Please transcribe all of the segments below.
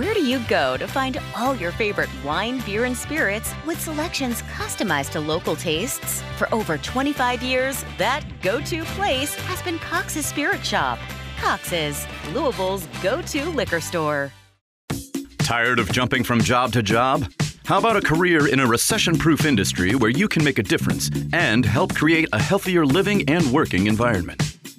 Where do you go to find all your favorite wine, beer, and spirits with selections customized to local tastes? For over 25 years, that go-to place has been Cox's Spirit Shop. Cox's, Louisville's go-to liquor store. Tired of jumping from job to job? How about a career in a recession-proof industry where you can make a difference and help create a healthier living and working environment?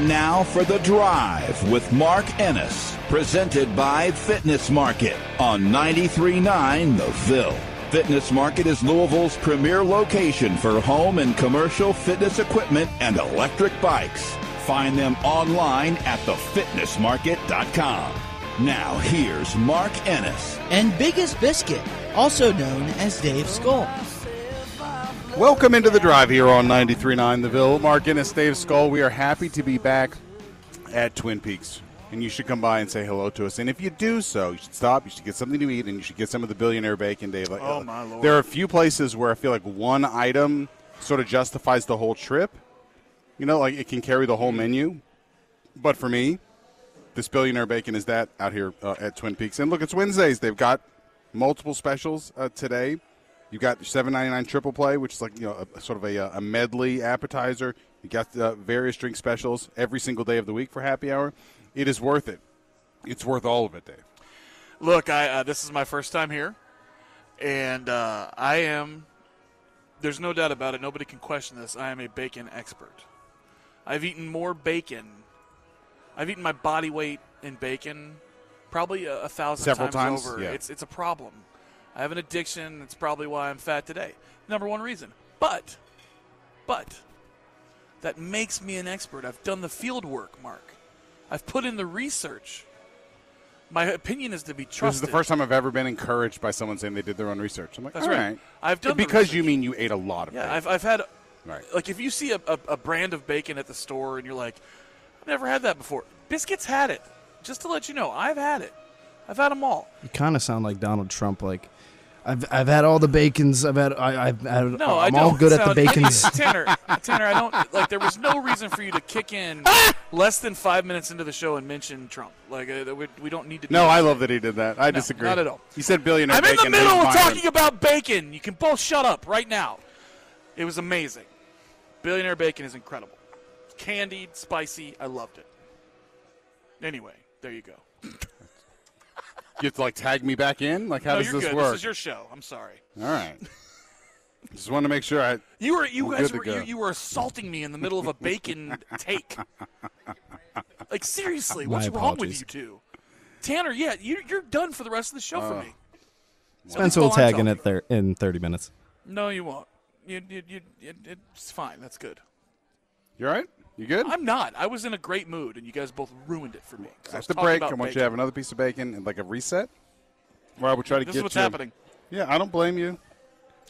Now for The Drive with Mark Ennis, presented by Fitness Market on 93.9 The Ville. Fitness Market is Louisville's premier location for home and commercial fitness equipment and electric bikes. Find them online at thefitnessmarket.com. Now here's Mark Ennis. And Biggest Biscuit, also known as Dave Skull. Welcome into The Drive here on 93.9 The Ville. Mark Ennis, Dave Skull. We are happy to be back at Twin Peaks, and you should come by and say hello to us. And if you do so, you should stop, you should get something to eat, and you should get some of the Billionaire Bacon, Dave. Oh, my Lord. There are a few places where I feel like one item sort of justifies the whole trip. You know, like it can carry the whole menu. But for me, this Billionaire Bacon is that out here at Twin Peaks. And look, it's Wednesdays. They've got multiple specials today. You got $7.99 triple play, which is like, you know, a medley appetizer. You got various drink specials every single day of the week for happy hour. It is worth it. It's worth all of it, Dave. Look, this is my first time here, and there's no doubt about it, nobody can question this, I am a bacon expert. I've eaten more bacon. I've eaten my body weight in bacon probably 1,000 times over. Yeah. It's a problem. I have an addiction. That's probably why I'm fat today. Number one reason. But that makes me an expert. I've done the field work, Mark. I've put in the research. My opinion is to be trusted. This is the first time I've ever been encouraged by someone saying they did their own research. I'm like, that's all right. I've done because research. You mean you ate a lot of bacon. I've had right. Like if you see a brand of bacon at the store and you're like, I've never had that before. Biscuits had it. Just to let you know, I've had it. I've had them all. You kind of sound like Donald Trump. Like, I've had all the bacons. I'm all good at the bacons. Tanner, I don't like. There was no reason for you to kick in less than 5 minutes into the show and mention Trump. Like, we don't need to. No, I love that he did that. I disagree. Not at all. He said billionaire. I'm bacon, in the middle of talking about bacon. You can both shut up right now. It was amazing. Billionaire bacon is incredible. Candied, spicy. I loved it. Anyway, there you go. You have to, like, tag me back in? Like, how does this work? This is your show. I'm sorry. All right. Just wanted to make sure I – You were assaulting me in the middle of a bacon take. Like, seriously, what's wrong with you two? Tanner, yeah, you're done for the rest of the show for me. Spence will tag in in 30 minutes. No, you won't. It's fine. That's good. You all right? You good? I'm not. I was in a great mood, and you guys both ruined it for me. After the break, I want you to have another piece of bacon and like a reset where I would try to get you. This is what's happening. Yeah, I don't blame you.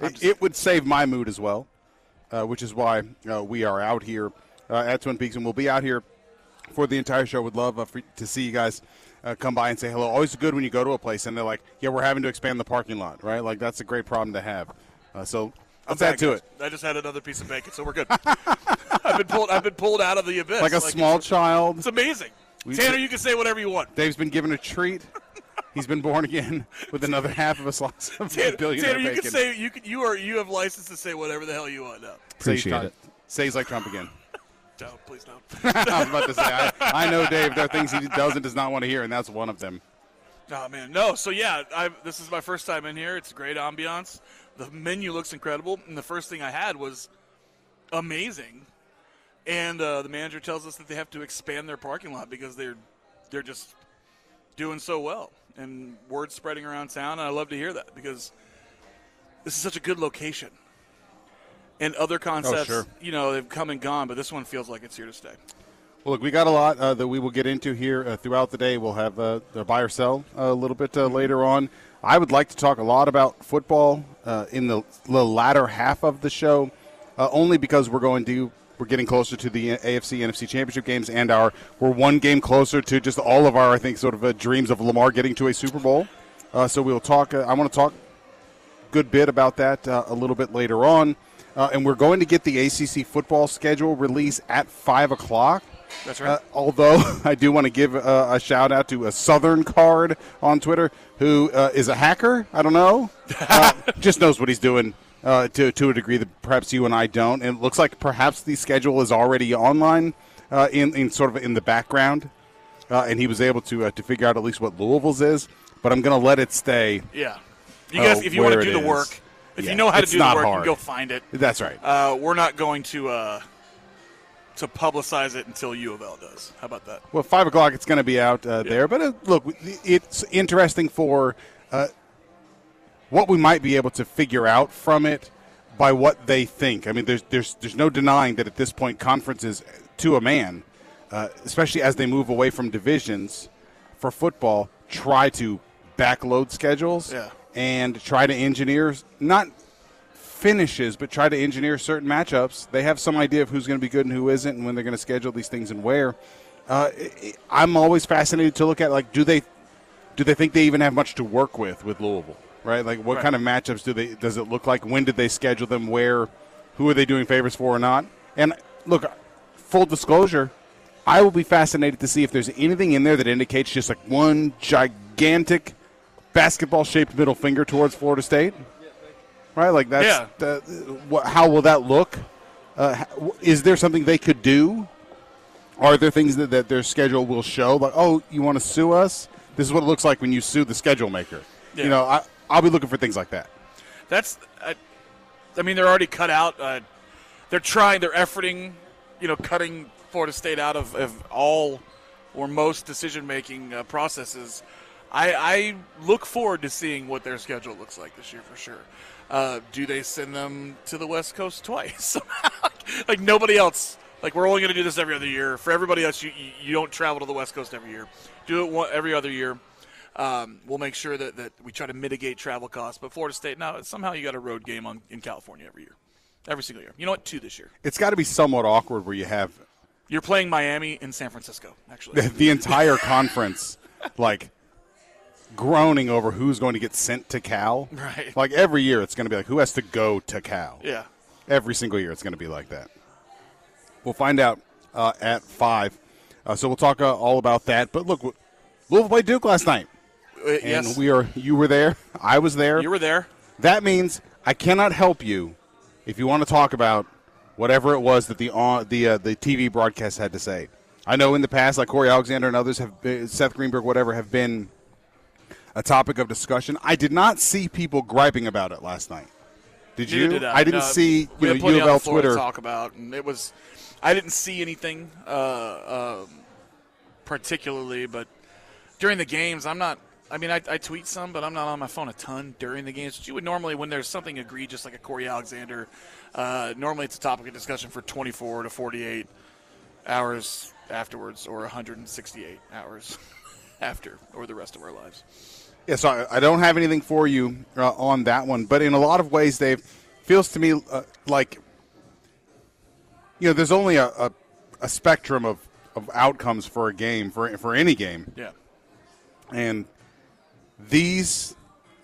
It would save my mood as well, which is why we are out here at Twin Peaks, and we'll be out here for the entire show. Would love to see you guys come by and say hello. Always good when you go to a place and they're like, yeah, we're having to expand the parking lot, right? Like, that's a great problem to have. So let's add to it. I just had another piece of bacon, so we're good. I've been pulled out of the abyss. Like a small child. It's amazing. Tanner, you can say whatever you want. Dave's been given a treat. He's been born again with another half of a slice of billionaire bacon. Tanner, you can say you have license to say whatever the hell you want now. Appreciate it. Say he's like Trump again. Don't, please don't. I was about to say I know Dave. There are things he does and does not want to hear, and that's one of them. Oh man, no. So yeah, this is my first time in here. It's a great ambiance. The menu looks incredible, and the first thing I had was amazing. And the manager tells us that they have to expand their parking lot because they're just doing so well. And word's spreading around town, and I love to hear that because this is such a good location. And other concepts, they've come and gone, but this one feels like it's here to stay. Well, look, we got a lot that we will get into here throughout the day. We'll have the buy or sell a little bit later on. I would like to talk a lot about football in the latter half of the show, only because we're getting closer to the AFC, NFC championship games, and we're one game closer to just all of our, I think, sort of dreams of Lamar getting to a Super Bowl. So we'll talk. I want to talk a good bit about that a little bit later on. And we're going to get the ACC football schedule release at 5 o'clock. That's right. Although I do want to give a shout-out to a Southern Card on Twitter who is a hacker. I don't know. Just knows what he's doing to a degree that perhaps you and I don't. And it looks like perhaps the schedule is already online in sort of in the background. And he was able to figure out at least what Louisville's is. But I'm going to let it stay. Yeah. You guys, if you want to do the work. If you know how to do the work, you can go find it. That's right. We're not going to publicize it until UofL does. How about that? Well, 5 o'clock it's going to be out there. But, look, it's interesting for what we might be able to figure out from it by what they think. I mean, there's no denying that at this point conferences, to a man, especially as they move away from divisions for football, try to backload schedules. Yeah. And try to engineer, not finishes, but try to engineer certain matchups. They have some idea of who's going to be good and who isn't and when they're going to schedule these things and where. I'm always fascinated to look at, like, do they think they even have much to work with Louisville, right? Like, what kind of matchups does it look like? When did they schedule them? Where? Who are they doing favors for or not? And, look, full disclosure, I will be fascinated to see if there's anything in there that indicates just, like, one gigantic – basketball-shaped middle finger towards Florida State, right? Like that's how will that look? Is there something they could do? Are there things that their schedule will show? Like, oh, you want to sue us? This is what it looks like when you sue the schedule maker. Yeah. You know, I'll be looking for things like that. That's, I mean, they're already cut out. They're trying, they're efforting, you know, cutting Florida State out of all or most decision-making processes. I look forward to seeing what their schedule looks like this year for sure. Do they send them to the West Coast twice? Like nobody else. Like we're only going to do this every other year. For everybody else, you don't travel to the West Coast every year. Do it every other year. We'll make sure that we try to mitigate travel costs. But Florida State, now somehow you got a road game in California every year, every single year. You know what? 2 this year. It's got to be somewhat awkward where you have. You're playing Miami and San Francisco, actually. The entire conference, like. Groaning over who's going to get sent to Cal. Right. Like every year it's going to be like, who has to go to Cal? Yeah. Every single year it's going to be like that. We'll find out at 5. So we'll talk all about that. But look, Louisville played Duke last night. Yes. And you were there. I was there. You were there. That means I cannot help you if you want to talk about whatever it was that the TV broadcast had to say. I know in the past, like Corey Alexander and others have been, Seth Greenberg, whatever, have been a topic of discussion. I did not see people griping about it last night. Did you? Did I didn't see UofL Twitter talk about, and it was. I didn't see anything particularly, but during the games, I'm not. I mean, I tweet some, but I'm not on my phone a ton during the games. You would normally, when there's something egregious like a Corey Alexander, normally it's a topic of discussion for 24 to 48 hours afterwards, or 168 hours after, or the rest of our lives. Yeah, so I don't have anything for you on that one, but in a lot of ways, Dave, feels to me like, you know, there's only a spectrum of outcomes for a game, for any game. Yeah. And these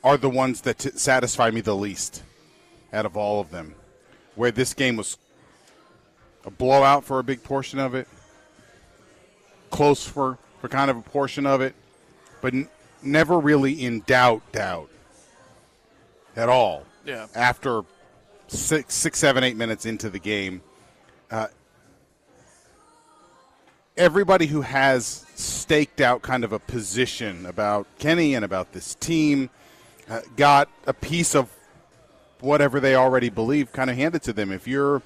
are the ones that satisfy me the least out of all of them, where this game was a blowout for a big portion of it, close for kind of a portion of it, but never really in doubt at all. Yeah. After 6, 7, 8 minutes into the game, everybody who has staked out kind of a position about Kenny and about this team got a piece of whatever they already believe kind of handed to them. If you're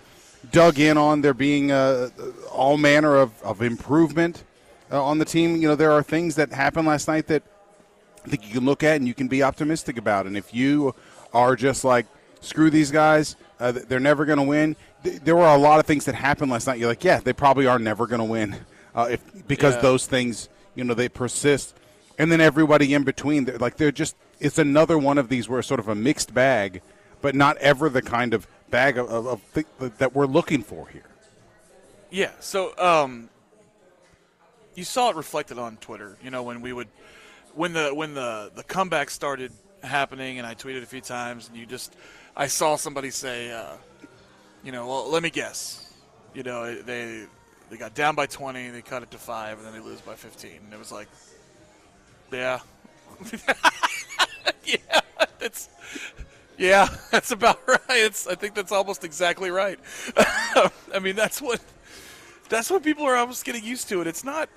dug in on there being all manner of improvement on the team, you know, there are things that happened last night that I think you can look at and you can be optimistic about. And if you are just like, screw these guys, they're never going to win. There were a lot of things that happened last night. You're like, yeah, they probably are never going to win. those things, you know, they persist. And then everybody in between, it's another one of these where it's sort of a mixed bag, but not ever the kind of bag that we're looking for here. Yeah, so you saw it reflected on Twitter, you know, when the comeback started happening, and I tweeted a few times, and I saw somebody say, well, let me guess, you know, they got down by 20, they cut it to 5, and then they lose by 15, and it was like, yeah, that's about right. I think that's almost exactly right. I mean, that's what people are almost getting used to, and it's not.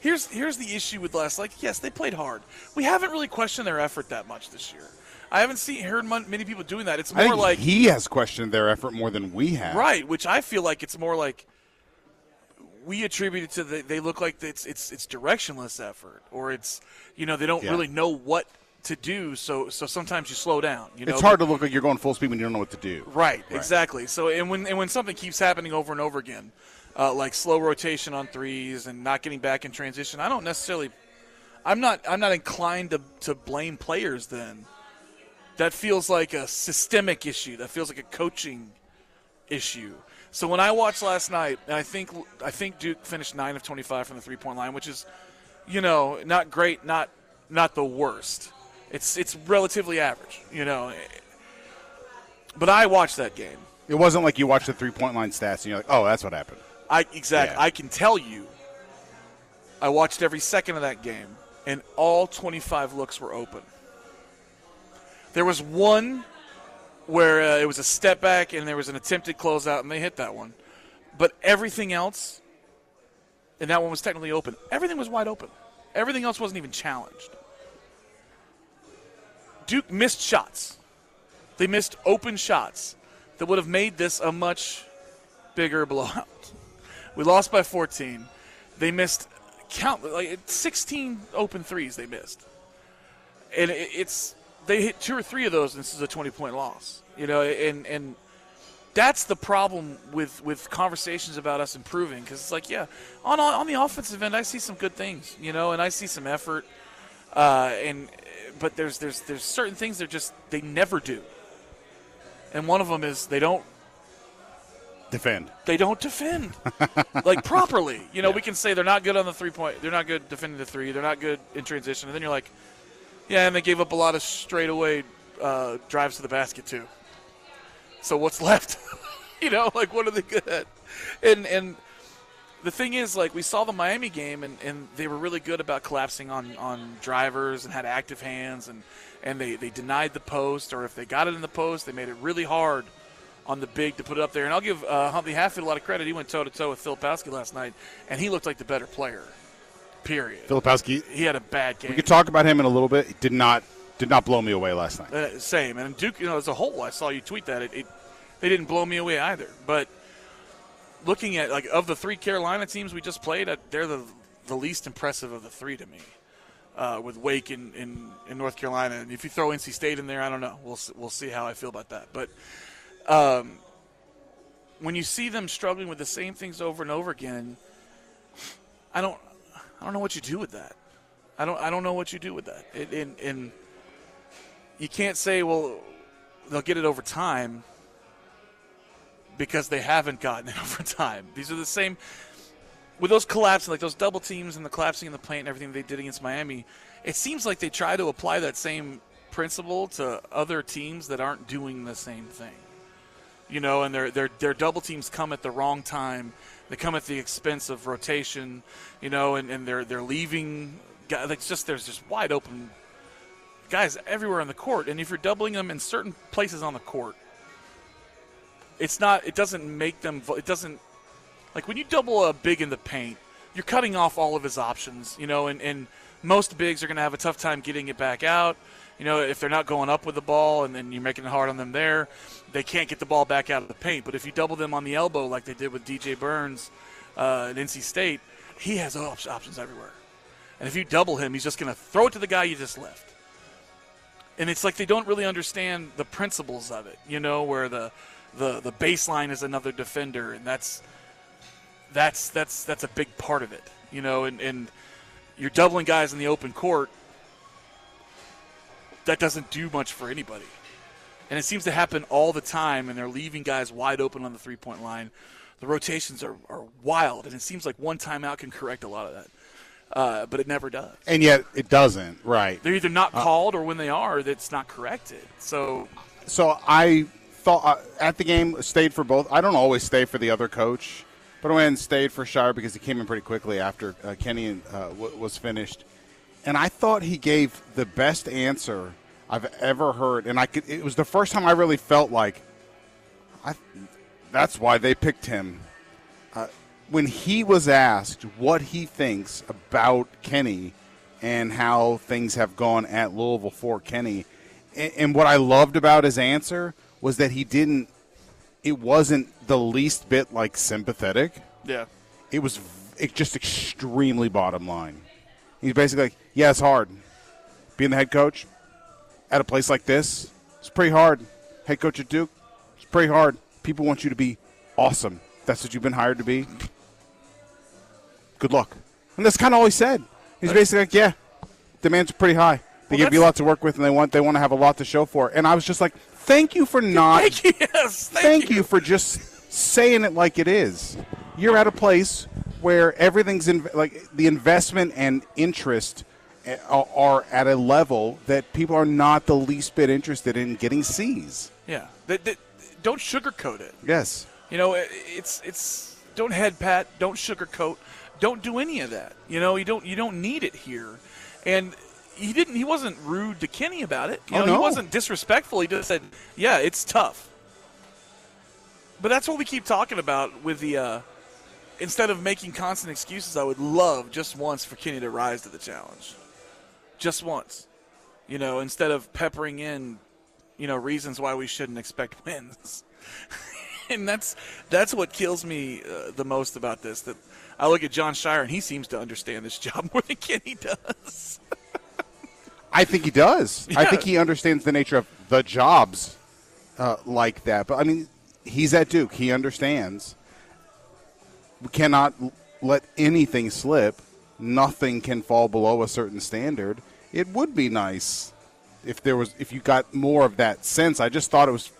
Here's the issue with last. Like, yes, they played hard. We haven't really questioned their effort that much this year. I haven't heard many people doing that. It's more like he has questioned their effort more than we have. Right, which I feel like it's more like we attribute it to they look like it's directionless effort, or it's, you know, they don't really know what to do, so sometimes you slow down. You know, it's hard to look like you're going full speed when you don't know what to do. Right. Exactly. So and when something keeps happening over and over again, like slow rotation on threes and not getting back in transition, I don't necessarily. I'm not inclined to blame players. Then that feels like a systemic issue. That feels like a coaching issue. So when I watched last night, and I think Duke finished 9 of 25 from the 3-point line, which is, you know, not great, not the worst. It's relatively average, you know. But I watched that game. It wasn't like you watched the 3-point line stats and you're like, oh, that's what happened. I can tell you, I watched every second of that game, and all 25 looks were open. There was one where it was a step back and there was an attempted closeout, and they hit that one. But everything else, and that one was technically open, everything was wide open. Everything else wasn't even challenged. Duke missed shots. They missed open shots that would have made this a much bigger blowout. We lost by 14. They missed 16 open threes they missed. And they hit 2 or 3 of those, and this is a 20-point loss. You know, and that's the problem with conversations about us improving, because it's like, yeah, on the offensive end, I see some good things, you know, and I see some effort, but there's certain things they never do. And one of them is they don't defend. They don't defend like properly. You know, we can say they're not good on the 3-point. They're not good defending the 3. They're not good in transition. And then you're like, yeah, and they gave up a lot of straightaway drives to the basket too. So what's left? You know, like, what are they good at? And the thing is, like, we saw the Miami game, and they were really good about collapsing on drivers and had active hands, and they denied the post, or if they got it in the post, they made it really hard on the big to put it up there. And I'll give Humphrey Hafford a lot of credit. He went toe-to-toe with Filipowski last night, and he looked like the better player, period. Filipowski, he had a bad game. We could talk about him in a little bit. He did not blow me away last night. Same. And Duke, you know, as a whole, I saw you tweet that. They didn't blow me away either, but – looking at, like, of the 3 Carolina teams we just played, they're the least impressive of the 3 to me, with Wake in North Carolina. And if you throw NC State in there, I don't know. We'll see how I feel about that. But when you see them struggling with the same things over and over again, I don't know what you do with that. I don't know what you do with that. And you can't say, well, they'll get it over time, because they haven't gotten it over time. These are the same – with those collapsing, like those double teams and the collapsing in the paint and everything they did against Miami, it seems like they try to apply that same principle to other teams that aren't doing the same thing. You know, and their double teams come at the wrong time. They come at the expense of rotation, you know, and they're leaving – there's just wide open guys everywhere on the court. And if you're doubling them in certain places on the court, It doesn't, when you double a big in the paint, you're cutting off all of his options, you know, and most bigs are going to have a tough time getting it back out, you know, if they're not going up with the ball, and then you're making it hard on them there, they can't get the ball back out of the paint. But if you double them on the elbow like they did with DJ Burns at NC State, he has options everywhere. And if you double him, he's just going to throw it to the guy you just left. And it's like they don't really understand the principles of it, you know, where the baseline is another defender, and that's that's a big part of it, you know. And you're doubling guys in the open court. That doesn't do much for anybody. And it seems to happen all the time, and they're leaving guys wide open on the three-point line. The rotations are wild, and it seems like one timeout can correct a lot of that. But it never does. And yet it doesn't, right. They're either not called or when they are, that's not corrected. So I thought at the game, stayed for both. I don't always stay for the other coach, but I went and stayed for Shire because he came in pretty quickly after Kenny was finished. And I thought he gave the best answer I've ever heard. And it was the first time I really felt like that's why they picked him. When he was asked what he thinks about Kenny and how things have gone at Louisville for Kenny, and what I loved about his answer was that it wasn't the least bit like sympathetic. Yeah. It was just extremely bottom line. He's basically like, yeah, it's hard. Being the head coach at a place like this, it's pretty hard. Head coach at Duke, it's pretty hard. People want you to be awesome. That's what you've been hired to be. Good luck. And that's kind of all he said. He's basically like, yeah, demands are pretty high. They give you a lot to work with, and they want to have a lot to show for it. And I was just like, thank you for not. Thank you for just saying it like it is. You're at a place where everything's like the investment and interest are at a level that people are not the least bit interested in getting C's. Yeah. They don't sugarcoat it. Yes. You know, it's don't head pat, don't sugarcoat, don't do any of that. You know, you don't need it here. And he wasn't rude to Kenny about it. You know, no. He wasn't disrespectful. He just said, yeah, it's tough. But that's what we keep talking about with the instead of making constant excuses, I would love just once for Kenny to rise to the challenge. Just once. You know, instead of peppering in, you know, reasons why we shouldn't expect wins. And that's what kills me the most about this. That I look at John Shire and he seems to understand this job more than Kenny does. I think he does. Yeah. I think he understands the nature of the jobs like that. But I mean, he's at Duke. He understands. We cannot let anything slip. Nothing can fall below a certain standard. It would be nice if you got more of that sense. I just thought it was.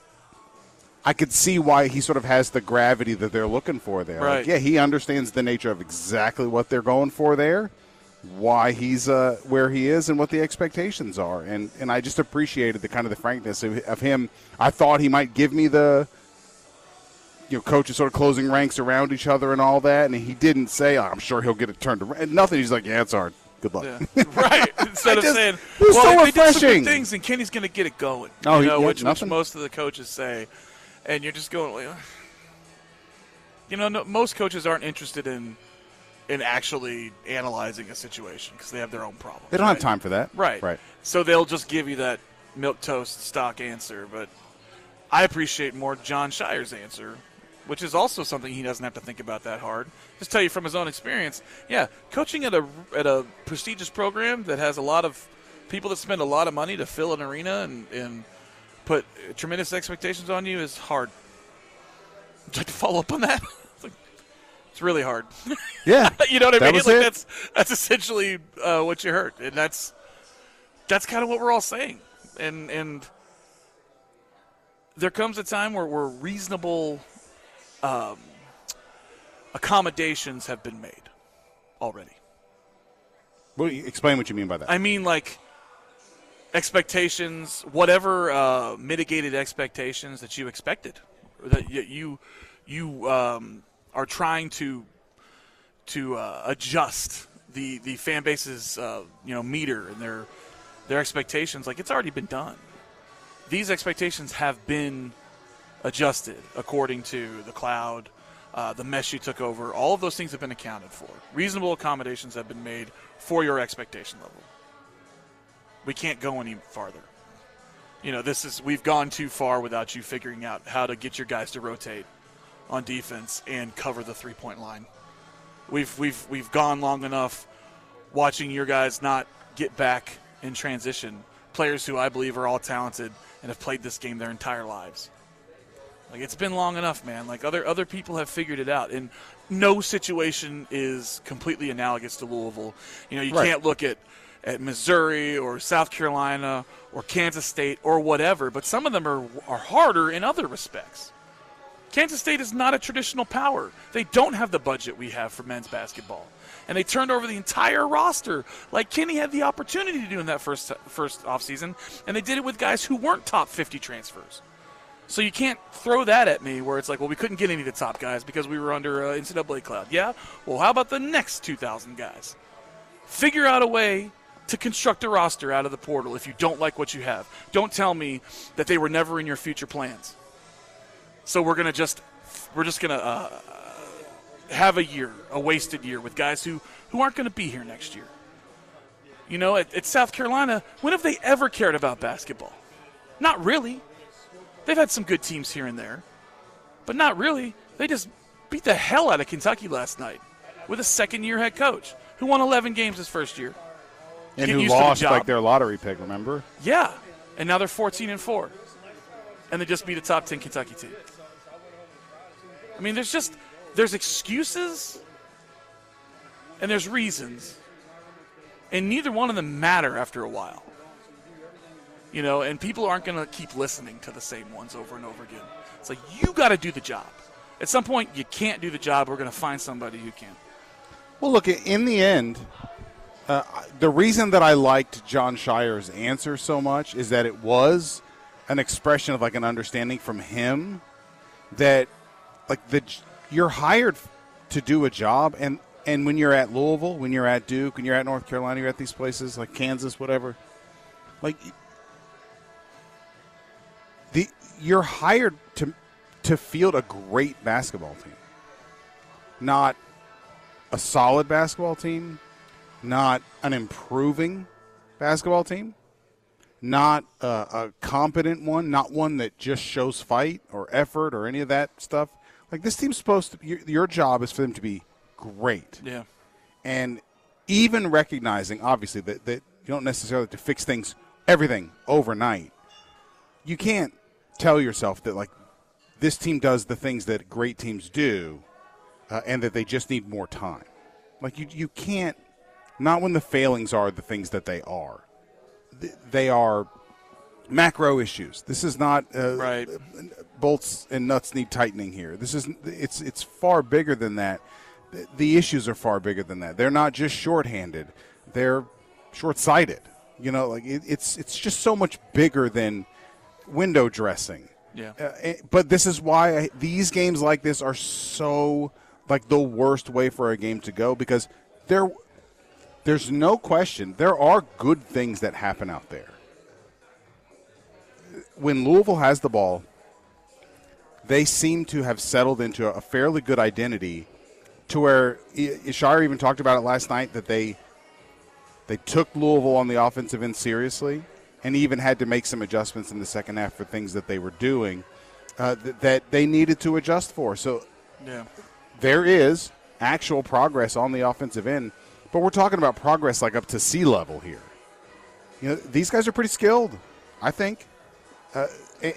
I could see why he sort of has the gravity that they're looking for there. Right. Like, yeah, he understands the nature of exactly what they're going for there, why he's where he is, and what the expectations are. And I just appreciated the kind of the frankness of him. I thought he might give me the, you know, coaches sort of closing ranks around each other and all that, and he didn't say, I'm sure he'll get it turned around. Nothing. He's like, yeah, it's hard. Good luck. Yeah. Right. Instead of saying, well, so if they do some good things, and Kenny's going to get it going. Oh, you know, which most of the coaches say. And you're just going, you know, no, most coaches aren't interested in actually analyzing a situation because they have their own problems. They don't have time for that. Right. So they'll just give you that milquetoast stock answer. But I appreciate more John Shire's answer, which is also something he doesn't have to think about that hard. Just tell you from his own experience, yeah, coaching at a prestigious program that has a lot of people that spend a lot of money to fill an arena and put tremendous expectations on you is hard. Would you like to follow up on that? It's really hard. Yeah. You know what I mean? That's essentially what you heard. And that's kind of what we're all saying. And there comes a time where reasonable accommodations have been made already. Well, explain what you mean by that. I mean, like, expectations, whatever mitigated expectations that you expected, that you are trying to adjust the fan base's meter and their expectations. Like, it's already been done. These expectations have been adjusted according to the cloud, the mess you took over. All of those things have been accounted for. Reasonable accommodations have been made for your expectation level. We can't go any farther. You know, we've gone too far without you figuring out how to get your guys to rotate on defense and cover the three-point line. We've gone long enough watching your guys not get back in transition. Players who I believe are all talented and have played this game their entire lives. Like, it's been long enough, man. Like, other people have figured it out. And no situation is completely analogous to Louisville. You know, you right. can't look at Missouri or South Carolina or Kansas State or whatever, but some of them are harder in other respects. Kansas State is not a traditional power. They don't have the budget we have for men's basketball. And they turned over the entire roster like Kenny had the opportunity to do in that first offseason, and they did it with guys who weren't top 50 transfers. So you can't throw that at me where it's like, well, we couldn't get any of the top guys because we were under NCAA cloud. Yeah? Well, how about the next 2,000 guys? Figure out a way to construct a roster out of the portal if you don't like what you have. Don't tell me that they were never in your future plans. So we're just going to have a wasted year with guys who aren't going to be here next year. You know, at South Carolina, when have they ever cared about basketball? Not really. They've had some good teams here and there, but not really. They just beat the hell out of Kentucky last night with a second-year head coach who won 11 games his first year. And who lost, like, their lottery pick, remember? Yeah, and now they're 14-4, and they just beat a top 10 Kentucky team. I mean, there's excuses and there's reasons, and neither one of them matter after a while. You know, and people aren't going to keep listening to the same ones over and over again. It's like, you got to do the job. At some point, you can't do the job. We're going to find somebody who can. Well, look, in the end, the reason that I liked John Shire's answer so much is that it was an expression of, like, an understanding from him that, like, you're hired to do a job. And when you're at Louisville, when you're at Duke, when you're at North Carolina, you're at these places like Kansas, whatever, like – you're hired to field a great basketball team, not a solid basketball team, not an improving basketball team, not a competent one, not one that just shows fight or effort or any of that stuff. Like, this team's supposed to – your job is for them to be great. Yeah. And even recognizing, obviously, that you don't necessarily have to fix things, everything, overnight. You can't tell yourself that, like, this team does the things that great teams do and that they just need more time. Like, you can't – not when the failings are the things that they are. They are macro issues. This is not right. Bolts and nuts need tightening here. This is – it's far bigger than that. The issues are far bigger than that. They're not just shorthanded. They're short-sighted. You know, like, it's just so much bigger than – window dressing. Yeah. But this is why these games like this are so, like, the worst way for a game to go, because there's no question there are good things that happen out there. When Louisville has the ball, they seem to have settled into a fairly good identity to where Ishar even talked about it last night, that they took Louisville on the offensive end seriously. And even had to make some adjustments in the second half for things that they were doing that they needed to adjust for. So yeah. There is actual progress on the offensive end, but we're talking about progress like up to sea level here. You know, these guys are pretty skilled, I think.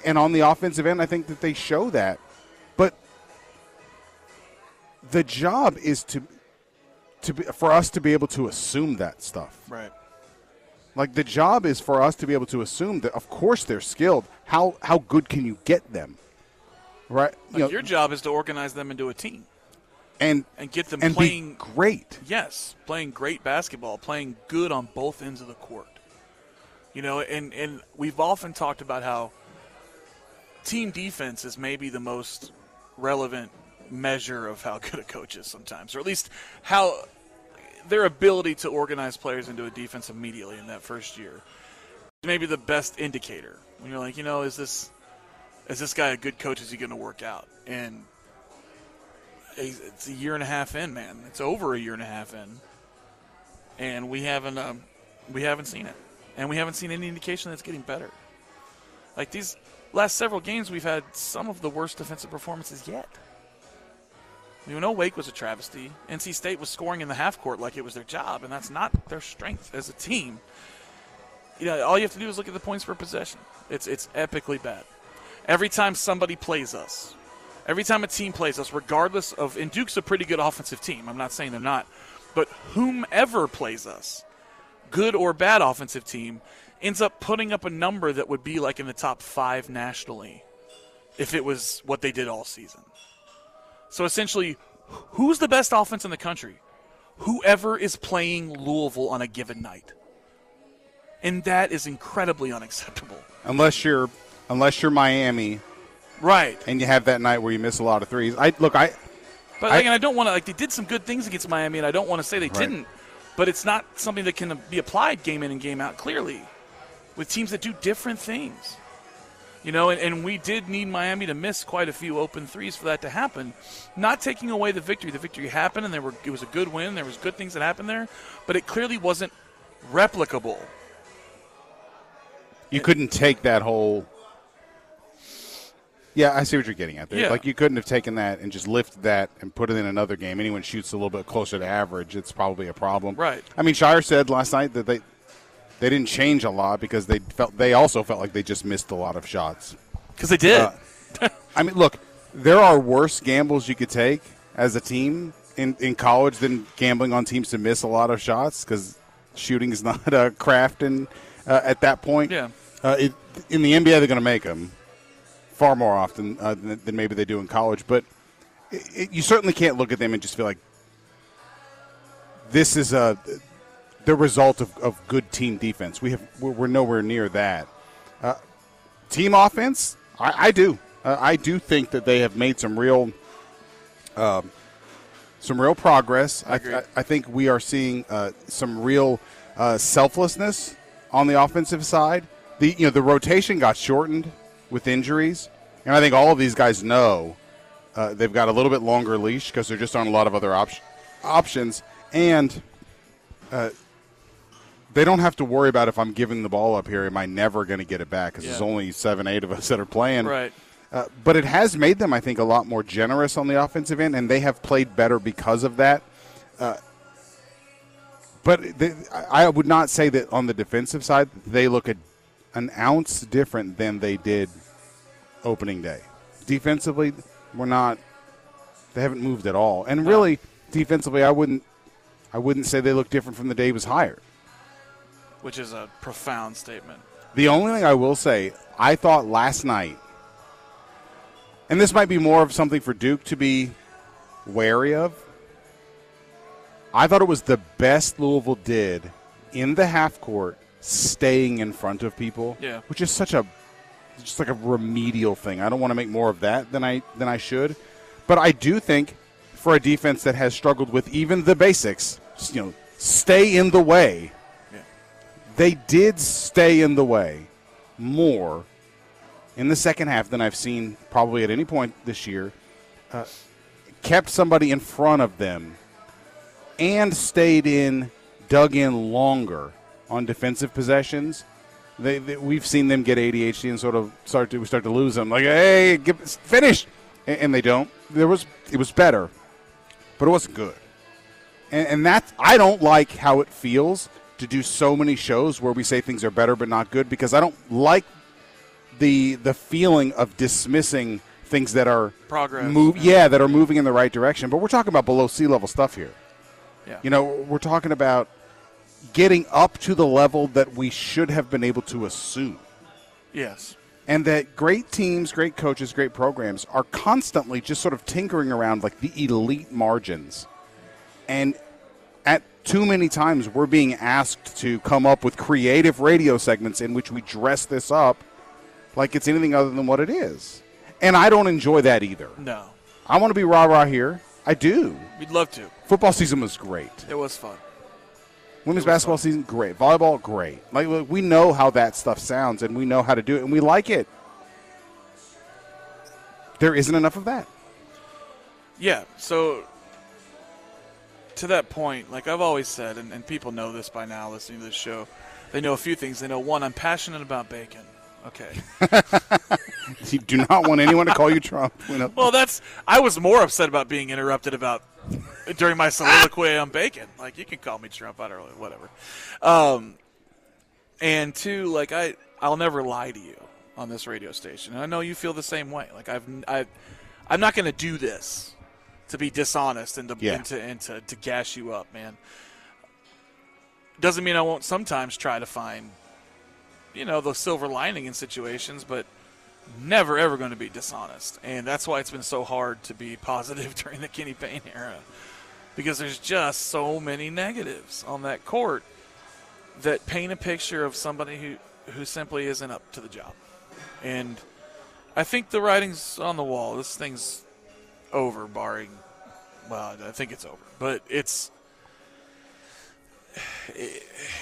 And on the offensive end, I think that they show that. But the job is for us to be able to assume that stuff. Right. Like, the job is for us to be able to assume that, of course, they're skilled. How good can you get them? Right? Like, your job is to organize them into a team. And get them playing great. Yes, playing great basketball, playing good on both ends of the court. You know, and we've often talked about how team defense is maybe the most relevant measure of how good a coach is sometimes, or at least how – their ability to organize players into a defense immediately in that first year is maybe the best indicator. When you're like, you know, is this guy a good coach? Is he going to work out? And it's a year and a half in, man. It's over a year and a half in, and we haven't seen it, and we haven't seen any indication that it's getting better. Like, these last several games, we've had some of the worst defensive performances yet. We know Wake was a travesty. NC State was scoring in the half court like it was their job, and that's not their strength as a team. You know, all you have to do is look at the points per possession. It's epically bad. every time somebody plays us, every time a team plays us, regardless of, and Duke's a pretty good offensive team. I'm not saying they're not. But whomever plays us, good or bad offensive team, ends up putting up a number that would be like in the top five nationally if it was what they did all season. So essentially, who's the best offense in the country? Whoever is playing Louisville on a given night. And that is incredibly unacceptable. Unless you're Miami. Right. And you have that night where you miss a lot of threes. I don't want to, like, they did some good things against Miami, and I don't want to say they didn't, but it's not something that can be applied game in and game out clearly with teams that do different things. You know, and we did need Miami to miss quite a few open threes for that to happen. Not taking away the victory. The victory happened, and it was a good win. There was good things that happened there, but it clearly wasn't replicable. You couldn't take that whole – yeah, I see what you're getting at there. Yeah. Like, you couldn't have taken that and just lifted that and put it in another game. Anyone shoots a little bit closer to average, it's probably a problem. Right. I mean, Shire said last night that they didn't change a lot because they also felt like they just missed a lot of shots. Because they did. I mean, look, there are worse gambles you could take as a team in college than gambling on teams to miss a lot of shots, because shooting is not a craft at that point. Yeah. In the NBA, they're going to make them far more often than maybe they do in college. But you certainly can't look at them and just feel like this is a – the result of good team defense. We're nowhere near that. Team offense, I do. I do think that they have made some real progress. I think we are seeing some real selflessness on the offensive side. The rotation got shortened with injuries, and I think all of these guys know they've got a little bit longer leash because there just aren't a lot of other options, and they don't have to worry about, if I'm giving the ball up here, am I never going to get it back? Because there's only 7, 8 of us that are playing. Right. But it has made them, I think, a lot more generous on the offensive end, and they have played better because of that. But I would not say that on the defensive side they look an ounce different than they did opening day. Defensively, they haven't moved at all. And really, defensively, I wouldn't say they look different from the day he was hired. Which is a profound statement. The only thing I will say, I thought last night, and this might be more of something for Duke to be wary of, I thought it was the best Louisville did in the half court, staying in front of people, which is such a remedial thing. I don't want to make more of that than I should, but I do think for a defense that has struggled with even the basics, stay in the way. They did stay in the way more in the second half than I've seen probably at any point this year. Kept somebody in front of them and dug in longer on defensive possessions. We've seen them get ADHD and sort of start to lose them. Like, hey, finish, and they don't. It was better, but it wasn't good. And that's, I don't like how it feels to do so many shows where we say things are better but not good, because I don't like the feeling of dismissing things that are progress. That are moving in the right direction. But we're talking about below sea level stuff here. Yeah. We're talking about getting up to the level that we should have been able to assume. Yes. And that great teams, great coaches, great programs are constantly just sort of tinkering around like the elite margins. And at too many times we're being asked to come up with creative radio segments in which we dress this up like it's anything other than what it is. And I don't enjoy that either. No. I want to be rah-rah here. I do. We'd love to. Football season was great. It was fun. Women's basketball season, great. Volleyball, great. Like, we know how that stuff sounds, and we know how to do it, and we like it. There isn't enough of that. Yeah, so to that point, like I've always said, and people know this by now listening to this show, they know a few things. They know, one, I'm passionate about bacon. Okay. You do not want anyone to call you Trump. Well, I was more upset about being interrupted about during my soliloquy on bacon. Like, you can call me Trump. I don't really, whatever. And two, like, I'll never lie to you. on this radio station. And I know you feel the same way. Like I'm not going to do this to be dishonest and to gash you up, man. Doesn't mean I won't sometimes try to find, you know, the silver lining in situations, but never, ever going to be dishonest. And that's why it's been so hard to be positive during the Kenny Payne era, because there's just so many negatives on that court that paint a picture of somebody who simply isn't up to the job. And I think the writing's on the wall. This thing's over, barring – well, I think it's over. But it's –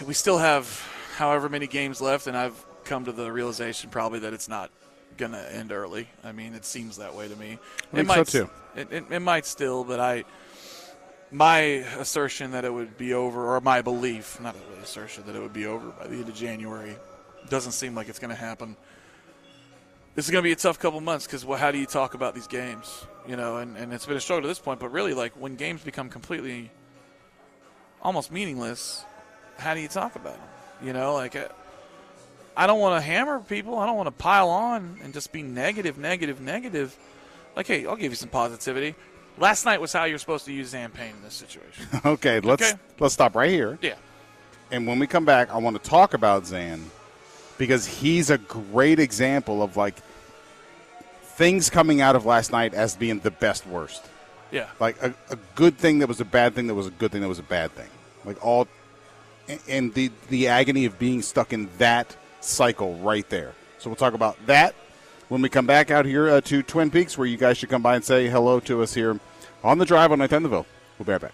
we still have however many games left, and I've come to the realization probably that it's not going to end early. I mean, it seems that way to me. It might, so too. It might still, but my assertion that it would be over, or my belief, not really assertion, that it would be over by the end of January, doesn't seem like it's going to happen. This is going to be a tough couple months because, well, how do you talk about these games? You know, and it's been a struggle to this point, but really, like, when games become completely almost meaningless, how do you talk about them? You know, like, I don't want to hammer people. I don't want to pile on and just be negative. Like, hey, I'll give you some positivity. Last night was how you're supposed to use Zampane in this situation. Okay, let's stop right here. Yeah. And when we come back, I want to talk about Zan, because he's a great example of, like, things coming out of last night as being the best worst. Yeah. Like, a good thing that was a bad thing that was a good thing that was a bad thing. Like, all – and the agony of being stuck in that cycle right there. So we'll talk about that when we come back out here to Twin Peaks, where you guys should come by and say hello to us here on The Drive on 93.9 The Ville. We'll be right back.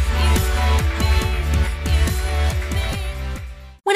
When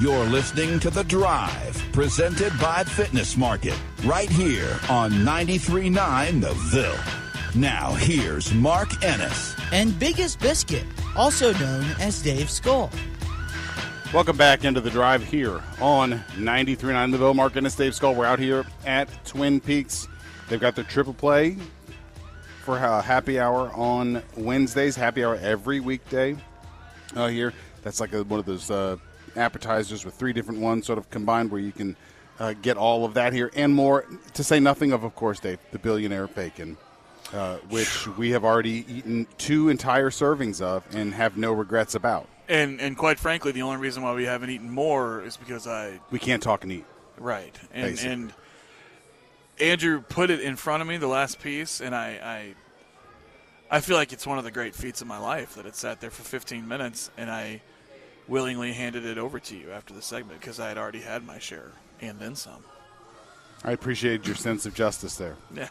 You're listening to The Drive, presented by Fitness Market, right here on 93.9 The Ville. Now, here's Mark Ennis. And Biggest Biscuit, also known as Dave Skull. Welcome back into The Drive here on 93.9 The Ville. Mark Ennis, Dave Skull. We're out here at Twin Peaks. They've got their triple play for happy hour on Wednesdays, happy hour every weekday here. That's like one of those... appetizers with three different ones sort of combined, where you can get all of that here and more, to say nothing of course, Dave, the billionaire bacon, which we have already eaten two entire servings of and have no regrets about. And quite frankly, the only reason why we haven't eaten more is because we can't talk and eat. Right. And Andrew put it in front of me, the last piece, and I feel like it's one of the great feats of my life that it sat there for 15 minutes and I willingly handed it over to you after the segment, because I had already had my share and then some. I appreciated your sense of justice there. Yeah.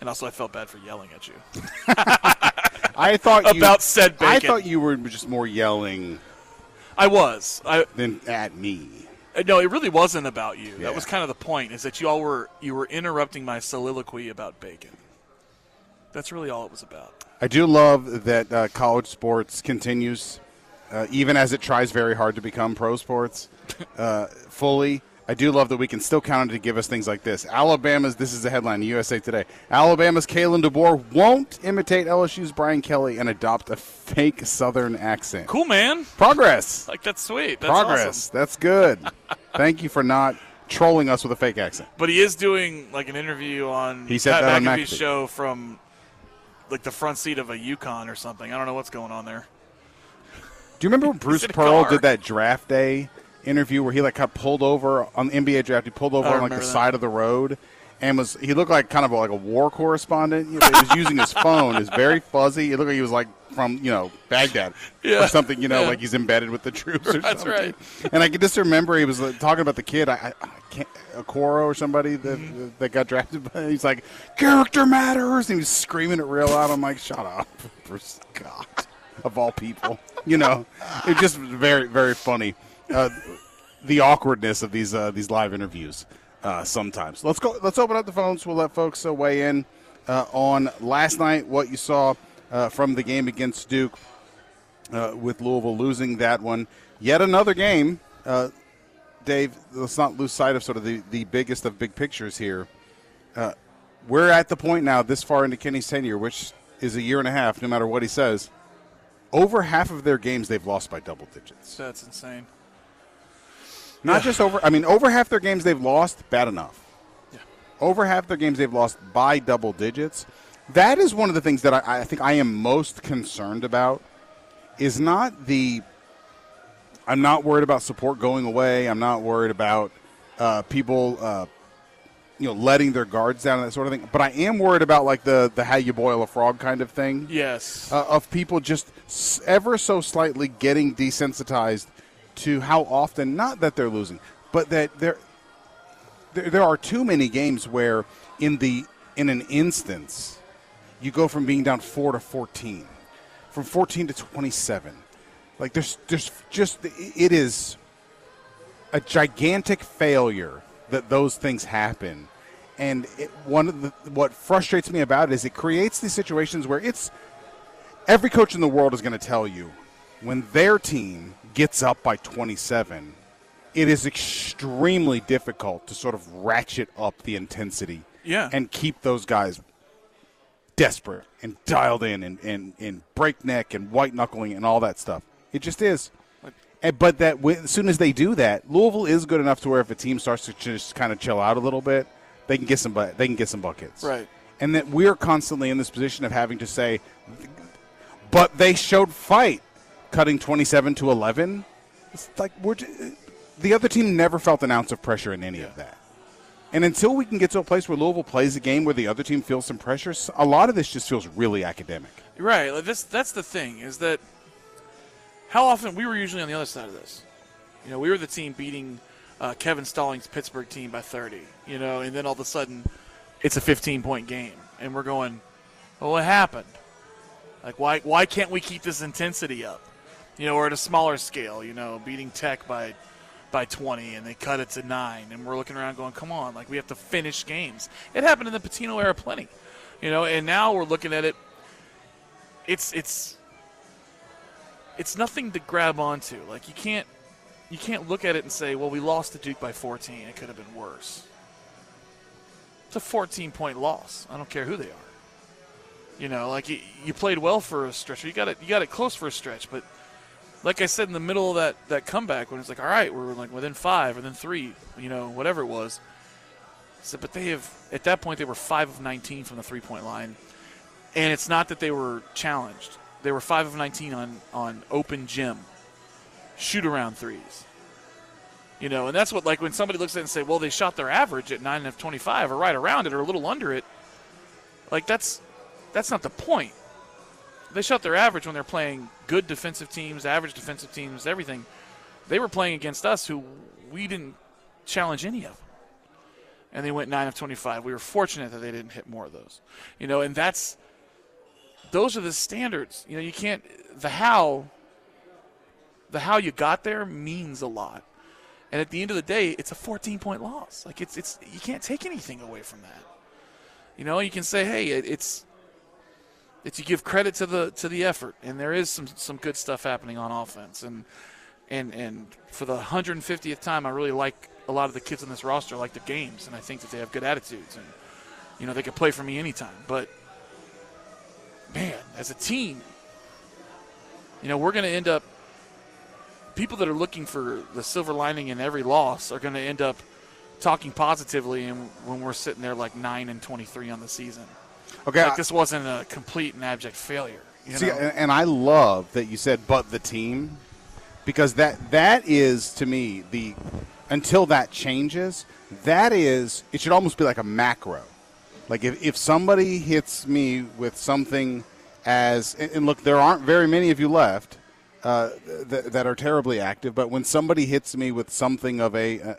And also I felt bad for yelling at you. I thought about said bacon. I thought you were just more yelling. I was. Than at me. No, it really wasn't about you. Yeah. That was kind of the point, is that you were interrupting my soliloquy about bacon. That's really all it was about. I do love that college sports continues, even as it tries very hard to become pro sports fully. I do love that we can still count it to give us things like this. This is the headline, USA Today. Alabama's Kalen DeBoer won't imitate LSU's Brian Kelly and adopt a fake Southern accent. Cool, man. Progress. Like, that's sweet. That's progress. Awesome. That's good. Thank you for not trolling us with a fake accent. But he is doing, like, an interview on Pat McAfee's show from, like, the front seat of a Yukon or something. I don't know what's going on there. Do you remember when Bruce Pearl did that draft day interview where he, like, got pulled over on the NBA draft? He pulled over on, like, the side of the road, and he looked like kind of like a war correspondent. You know, he was using his phone. It was very fuzzy. It looked like he was like from, you know, Baghdad or something, you know, like he's embedded with the troops or something. That's right. And I can just remember he was talking about the kid, I can't, Okoro or somebody that got drafted by him. He's like, character matters. And he was screaming it real loud. I'm like, shut up, Bruce, God, of all people. You know, it's just very, very funny. The awkwardness of these live interviews sometimes. Let's go. Let's open up the phones. We'll let folks weigh in on last night, what you saw from the game against Duke with Louisville losing that one. Yet another game. Dave, let's not lose sight of sort of the biggest of big pictures here. We're at the point now this far into Kenny's tenure, which is a year and a half, no matter what he says. Over half of their games they've lost by double digits. That's insane. Not just over – I mean, over half their games they've lost, bad enough. Yeah. Over half their games they've lost by double digits. That is one of the things that I think I am most concerned about is not the – I'm not worried about support going away. I'm not worried about people, you know, letting their guards down and that sort of thing. But I am worried about, like, the how you boil a frog kind of thing. Yes. Of people just ever so slightly getting desensitized to how often, not that they're losing, but that there are too many games where in an instance you go from being down 4 to 14, from 14 to 27. Like there's just, it is a gigantic failure that those things happen. And what frustrates me about it is it creates these situations where every coach in the world is going to tell you when their team gets up by 27, it is extremely difficult to sort of ratchet up the intensity and keep those guys desperate and dialed in and breakneck and white-knuckling and all that stuff. It just is. But that as soon as they do that, Louisville is good enough to where if a team starts to just kind of chill out a little bit, they can get some buckets. Right. And that we're constantly in this position of having to say, but they showed fight. Cutting 27 to 11, it's like the other team never felt an ounce of pressure in any of that. And until we can get to a place where Louisville plays a game where the other team feels some pressure, a lot of this just feels really academic. Right. Like that's the thing is that how often we were usually on the other side of this. You know, we were the team beating Kevin Stallings' Pittsburgh team by 30, you know, and then all of a sudden it's a 15-point game. And we're going, well, what happened? Like, why can't we keep this intensity up? You know, we're at a smaller scale, you know, beating Tech by 20, and they cut it to 9, and we're looking around going, come on, like, we have to finish games. It happened in the Patino era plenty, you know, and now we're looking at it. It's nothing to grab onto. Like, you can't look at it and say, well, we lost to Duke by 14. It could have been worse. It's a 14-point loss. I don't care who they are. You know, like, you played well for a stretch. You got it close for a stretch, but like I said, in the middle of that comeback, when it's like, all right, we're like within 5 or then 3, you know, whatever it was. So, but they have, at that point, they were 5 of 19 from the three-point line. And it's not that they were challenged. They were 5 of 19 on open gym shoot-around threes. You know, and that's what, like, when somebody looks at it and say, well, they shot their average at 9 of 25 or right around it or a little under it, like, that's not the point. They shot their average when they're playing good defensive teams, average defensive teams, everything. They were playing against us, who we didn't challenge any of them. And they went 9 of 25. We were fortunate that they didn't hit more of those. You know, and those are the standards. You know, you can't – the how you got there means a lot. And at the end of the day, it's a 14-point loss. Like, it's you can't take anything away from that. You know, you can say, hey, you give credit to the effort, and there is some good stuff happening on offense, and for the 150th time, I really like a lot of the kids on this roster. I like their games, and I think that they have good attitudes, and you know they could play for me anytime. But man, as a team, you know we're going to end up. People that are looking for the silver lining in every loss are going to end up talking positively, and when we're sitting there like 9 and 23 on the season. Okay, like this wasn't a complete and abject failure. You know? See, and I love that you said, but the team, because that is, to me, the until that changes, that is, it should almost be like a macro. Like if somebody hits me with something as, and look, there aren't very many of you left that are terribly active, but when somebody hits me with something of a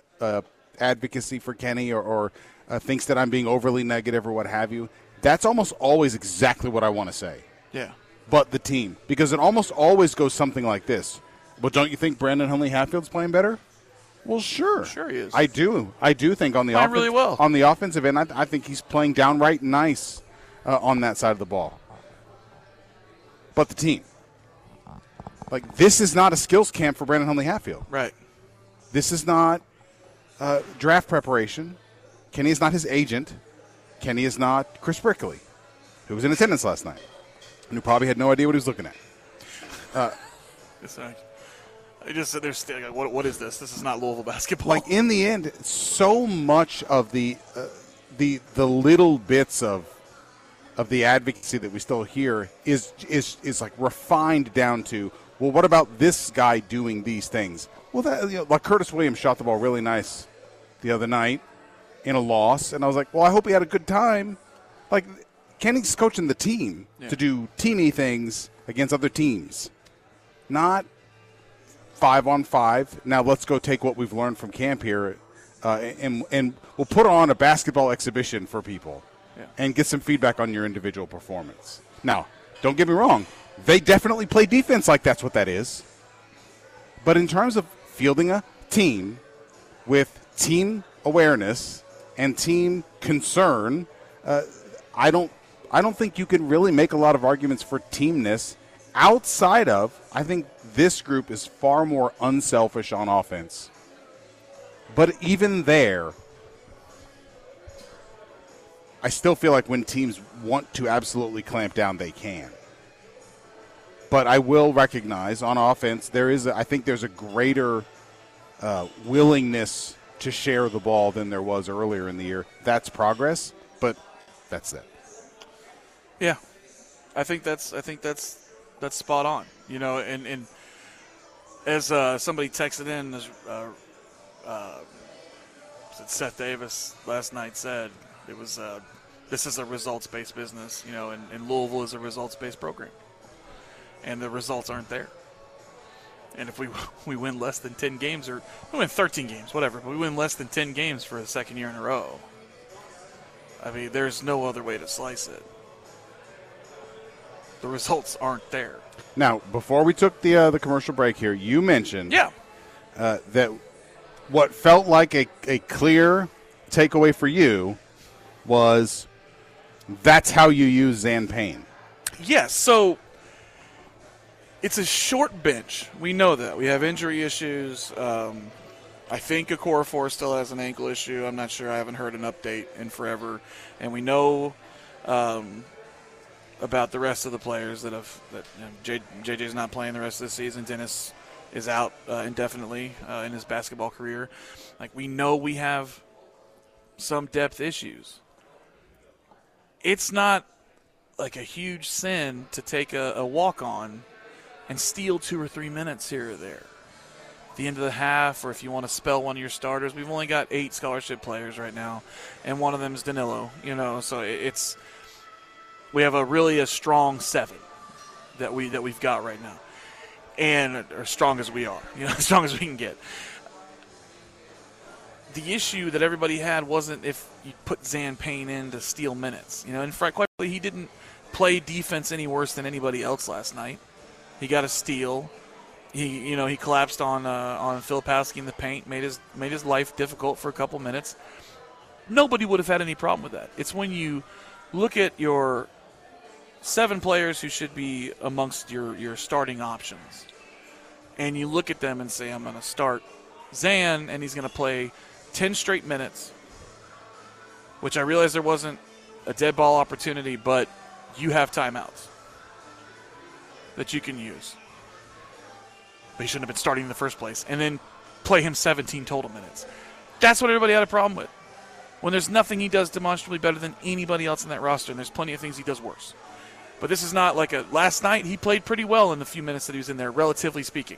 advocacy for Kenny or thinks that I'm being overly negative or what have you, that's almost always exactly what I want to say. Yeah. But the team, because it almost always goes something like this. Well, don't you think Brandon Hunley Hatfield's playing better? Well, sure. Sure he is. I do think on the offense, really well. On the offensive end, I think he's playing downright nice on that side of the ball. But the team. Like, this is not a skills camp for Brandon Hunley Hatfield. Right. This is not draft preparation. Kenny is not his agent. Kenny is not Chris Brickley, who was in attendance last night and who probably had no idea what he was looking at. I just, they're staring like, what is this? This is not Louisville basketball. Like, in the end, so much of the little bits of the advocacy that we still hear is like refined down to, well, what about this guy doing these things? Well, that, you know, like Curtis Williams shot the ball really nice the other night in a loss, and I was like, well, I hope he had a good time. Like, Kenny's coaching the team to do teamy things against other teams, not 5-on-5. Now let's go take what we've learned from camp here, and we'll put on a basketball exhibition for people and get some feedback on your individual performance. Now, don't get me wrong. They definitely play defense like that's what that is. But in terms of fielding a team with team awareness and team concern, I don't think you can really make a lot of arguments for teamness outside of, I think this group is far more unselfish on offense. But even there, I still feel like when teams want to absolutely clamp down, they can. But I will recognize on offense, I think there's a greater willingness to share the ball than there was earlier in the year. That's progress, but that's it. Yeah, I think that's spot on. You know, and as somebody texted in, Seth Davis last night said, it was this is a results-based business, you know, and Louisville is a results-based program. And the results aren't there. And if we win less than 10 games, or we win 13 games, whatever, but we win less than 10 games for the second year in a row, I mean, there's no other way to slice it. The results aren't there. Now, before we took the commercial break here, you mentioned that what felt like a clear takeaway for you was that's how you use Zan Payne. Yes, so it's a short bench. We know that. We have injury issues. I think Okorafor still has an ankle issue. I'm not sure. I haven't heard an update in forever. And we know about the rest of the players that you know, JJ's not playing the rest of the season. Dennis is out indefinitely in his basketball career. Like, we know we have some depth issues. It's not like a huge sin to take a walk-on and steal 2 or 3 minutes here or there. At the end of the half, or if you want to spell one of your starters, we've only got 8 scholarship players right now, and one of them is Danilo. You know, so it's – we have a strong 7 that we've got right now, and as strong as we are, you know, as strong as we can get. The issue that everybody had wasn't if you put Zan Payne in to steal minutes, you know. And quite frankly, he didn't play defense any worse than anybody else last night. He got a steal. He, you know, he collapsed on Filipowski in the paint, made his life difficult for a couple minutes. Nobody would have had any problem with that. It's when you look at your 7 players who should be amongst your starting options, and you look at them and say, I'm going to start Zan, and he's going to play 10 straight minutes, which I realize there wasn't a dead ball opportunity, but you have timeouts that you can use. But he shouldn't have been starting in the first place, and then play him 17 total minutes. That's what everybody had a problem with. When there's nothing he does demonstrably better than anybody else in that roster, and there's plenty of things he does worse. But this is not like last night he played pretty well in the few minutes that he was in there, relatively speaking.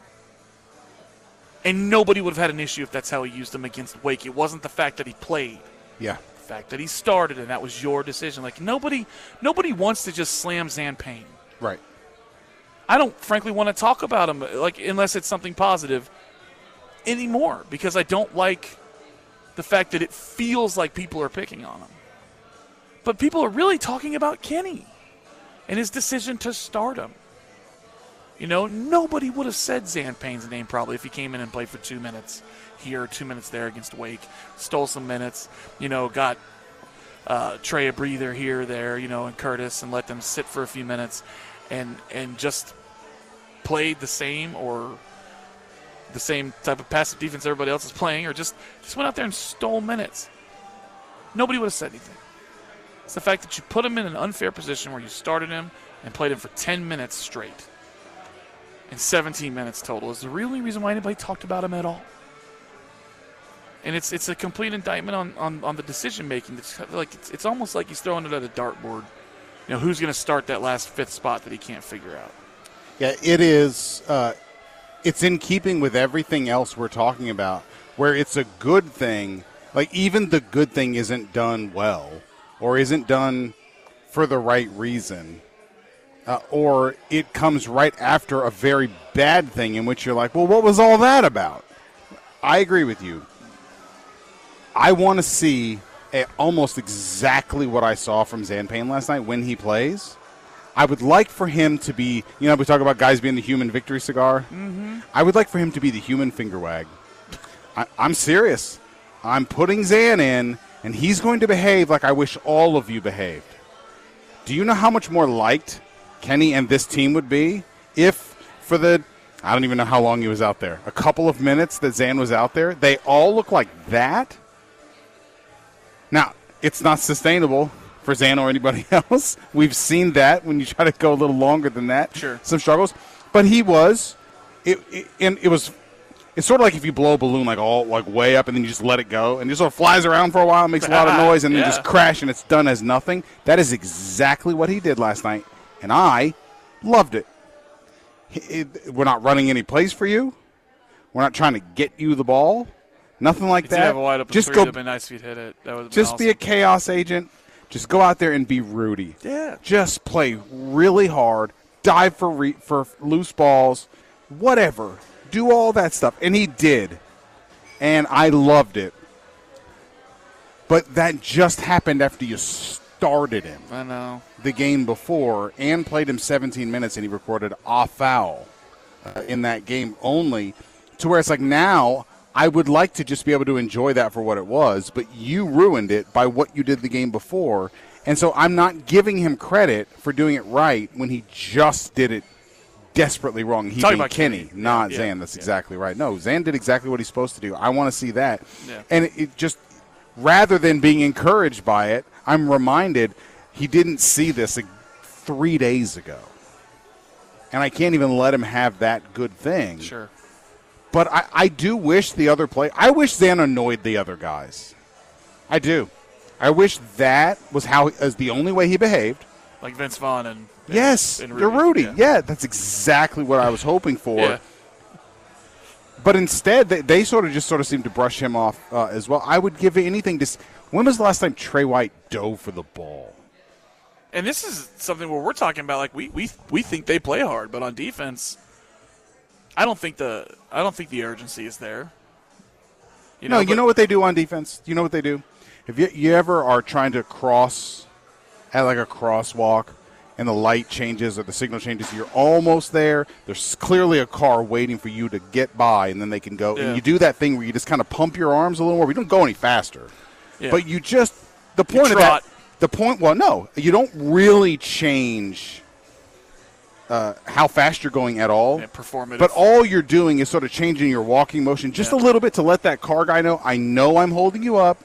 And nobody would have had an issue if that's how he used him against Wake. It wasn't the fact that he played. Yeah. The fact that he started, and that was your decision. Like, nobody wants to just slam Zan Payne. Right. I don't, frankly, want to talk about him, like, unless it's something positive anymore, because I don't like the fact that it feels like people are picking on him. But people are really talking about Kenny and his decision to start him. You know, nobody would have said Zan Payne's name probably if he came in and played for 2 minutes here, 2 minutes there against Wake, stole some minutes, you know, got Trey a breather here, there, you know, and Curtis, and let them sit for a few minutes and just played the same or the same type of passive defense everybody else is playing, or just went out there and stole minutes. Nobody would have said anything. It's the fact that you put him in an unfair position where you started him and played him for 10 minutes straight. And 17 minutes total is the really reason why anybody talked about him at all. And it's a complete indictment on the decision-making. It's almost like he's throwing it at a dartboard. You know, who's going to start that last fifth spot that he can't figure out? Yeah, it is. It's in keeping with everything else we're talking about, where it's a good thing. Like, even the good thing isn't done well or isn't done for the right reason. Or it comes right after a very bad thing in which you're like, well, what was all that about? I agree with you. I want to see almost exactly what I saw from Zan Payne last night when he plays. I would like for him to be, you know, we talk about guys being the human victory cigar. Mm-hmm. I would like for him to be the human finger wag. I'm serious. I'm putting Zan in, and he's going to behave like I wish all of you behaved. Do you know how much more liked Kenny and this team would be if for the, I don't even know how long he was out there, a couple of minutes that Zan was out there, they all look like that? Now, it's not sustainable for Zan or anybody else. We've seen that when you try to go a little longer than that. Sure. Some struggles. But he was, it's sort of like if you blow a balloon like way up and then you just let it go and it sort of flies around for a while, makes a lot of noise, and then just crash and it's done as nothing. That is exactly what he did last night. And I loved it. We're not running any plays for you. We're not trying to get you the ball. Nothing like that. Have a wide open just go. Been nice if you'd hit it. That would just awesome. Be a chaos agent. Just go out there and be Rudy. Yeah. Just play really hard. Dive for loose balls. Whatever. Do all that stuff. And he did. And I loved it. But that just happened after you started him. I know. The game before, and played him 17 minutes, and he recorded a foul in that game only, to where it's like, now I would like to just be able to enjoy that for what it was, but you ruined it by what you did the game before, and so I'm not giving him credit for doing it right when he just did it desperately wrong. He beat Kenny, not Zan. That's exactly right. No, Zan did exactly what he's supposed to do. I want to see that. Yeah. And it just, rather than being encouraged by it, I'm reminded he didn't see this 3 days ago. And I can't even let him have that good thing. Sure. But I do wish the other play – I wish Zan annoyed the other guys. I do. I wish that was how as the only way he behaved. Like Vince Vaughn and Rudy. Yeah. That's exactly what I was hoping for. Yeah. But instead, they sort of seemed to brush him off as well. I would give anything to when was the last time Trey White dove for the ball? And this is something where we're talking about, like, we think they play hard, but on defense, I don't think the urgency is there. You know what they do on defense. You know what they do. If you ever are trying to cross at like a crosswalk, and the light changes or the signal changes, you're almost there. There's clearly a car waiting for you to get by, and then they can go. Yeah. And you do that thing where you just kind of pump your arms a little more. We don't go any faster. Yeah. But you just – the point of that – the point – well, no. You don't really change how fast you're going at all. Yeah, performative. But all you're doing is sort of changing your walking motion just a little bit to let that car guy know, I know I'm holding you up.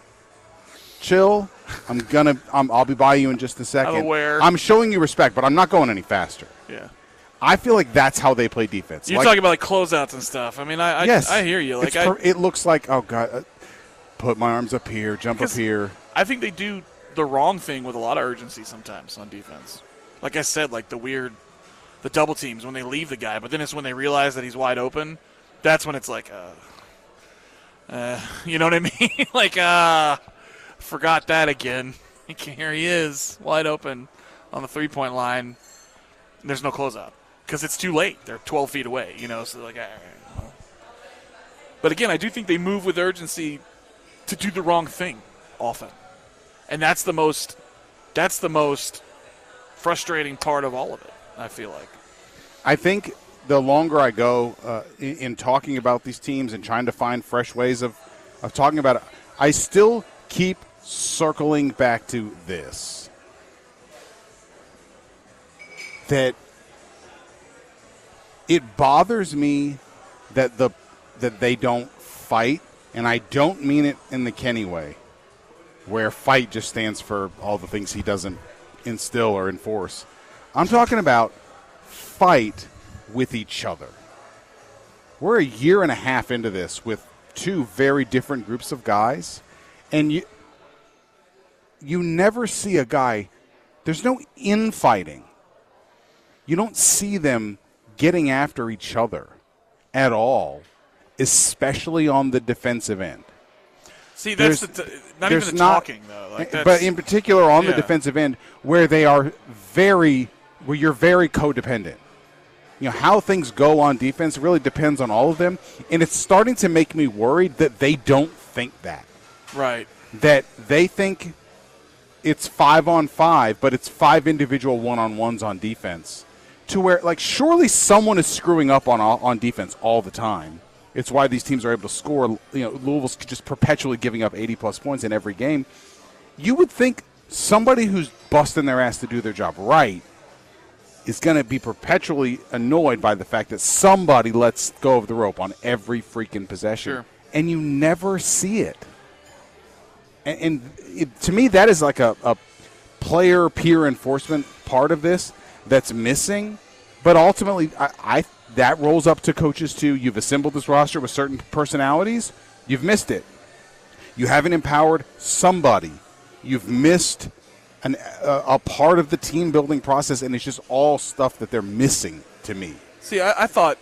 Chill. I'll be by you in just a second. I'm aware. I'm showing you respect, but I'm not going any faster. Yeah. I feel like that's how they play defense. You're talking about like closeouts and stuff. I mean, yes. I hear you. Like it looks like, oh, God, put my arms up here, jump up here. I think they do the wrong thing with a lot of urgency sometimes on defense. Like I said, like the double teams when they leave the guy, but then it's when they realize that he's wide open that's when it's like, you know what I mean? Like, forgot that again. Here he is, wide open on the three-point line. There's no closeout because it's too late. They're 12 feet away, you know. So like, but again, I do think they move with urgency to do the wrong thing often, and that's the most frustrating part of all of it. I feel like. I think the longer I go in talking about these teams and trying to find fresh ways of talking about it, I still keep circling back to this, that it bothers me that they don't fight, and I don't mean it in the Kenny way, where fight just stands for all the things he doesn't instill or enforce. I'm talking about fight with each other. We're a year and a half into this with two very different groups of guys, and you never see a guy, there's no infighting. You don't see them getting after each other at all, especially on the defensive end. See, that's not even the talking, though. Like, but in particular on the defensive end, where they are where you're very codependent. You know, how things go on defense really depends on all of them, and it's starting to make me worried that they don't think that. Right. That they think it's 5-on-5, but it's 5 individual one-on-ones on defense. To where, like, surely someone is screwing up on defense all the time. It's why these teams are able to score. You know, Louisville's just perpetually giving up 80-plus points in every game. You would think somebody who's busting their ass to do their job right is going to be perpetually annoyed by the fact that somebody lets go of the rope on every freaking possession. Sure. And you never see it. And to me, that is like a player-peer enforcement part of this that's missing. But ultimately, I that rolls up to coaches, too. You've assembled this roster with certain personalities. You've missed it. You haven't empowered somebody. You've missed a part of the team-building process, and it's just all stuff that they're missing to me. See, I thought,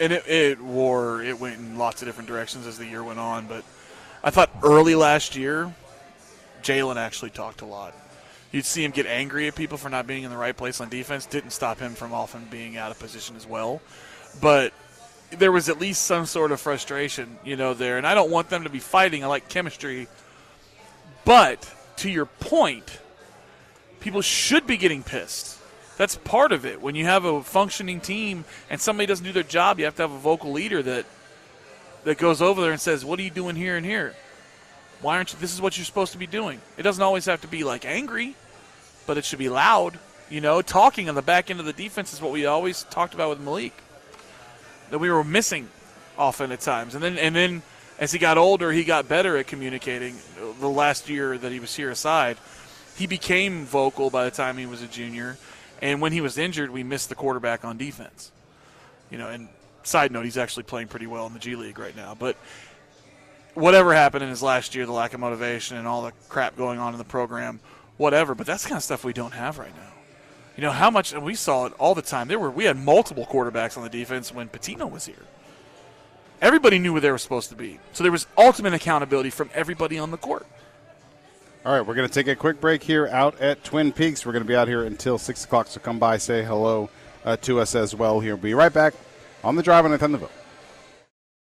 and it went in lots of different directions as the year went on, but I thought early last year, Jalen actually talked a lot. You'd see him get angry at people for not being in the right place on defense. Didn't stop him from often being out of position as well. But there was at least some sort of frustration, you know, there. And I don't want them to be fighting. I like chemistry. But to your point, people should be getting pissed. That's part of it. When you have a functioning team and somebody doesn't do their job, you have to have a vocal leader that goes over there and says, what are you doing here and here? Why aren't you? This is what you're supposed to be doing. It doesn't always have to be like angry, but it should be loud. You know, talking on the back end of the defense is what we always talked about with Malik, that we were missing often at times. And then as he got older, he got better at communicating. The last year that he was here aside, he became vocal by the time he was a junior. And when he was injured, we missed the quarterback on defense. You know, and side note, he's actually playing pretty well in the G League right now. But whatever happened in his last year, the lack of motivation and all the crap going on in the program, whatever. But that's the kind of stuff we don't have right now. You know, how much – and we saw it all the time. We had multiple quarterbacks on the defense when Patino was here. Everybody knew where they were supposed to be. So there was ultimate accountability from everybody on the court. All right, we're going to take a quick break here out at Twin Peaks. We're going to be out here until 6 o'clock, so come by, say hello to us as well here. We'll be right back on The Drive on The Ville.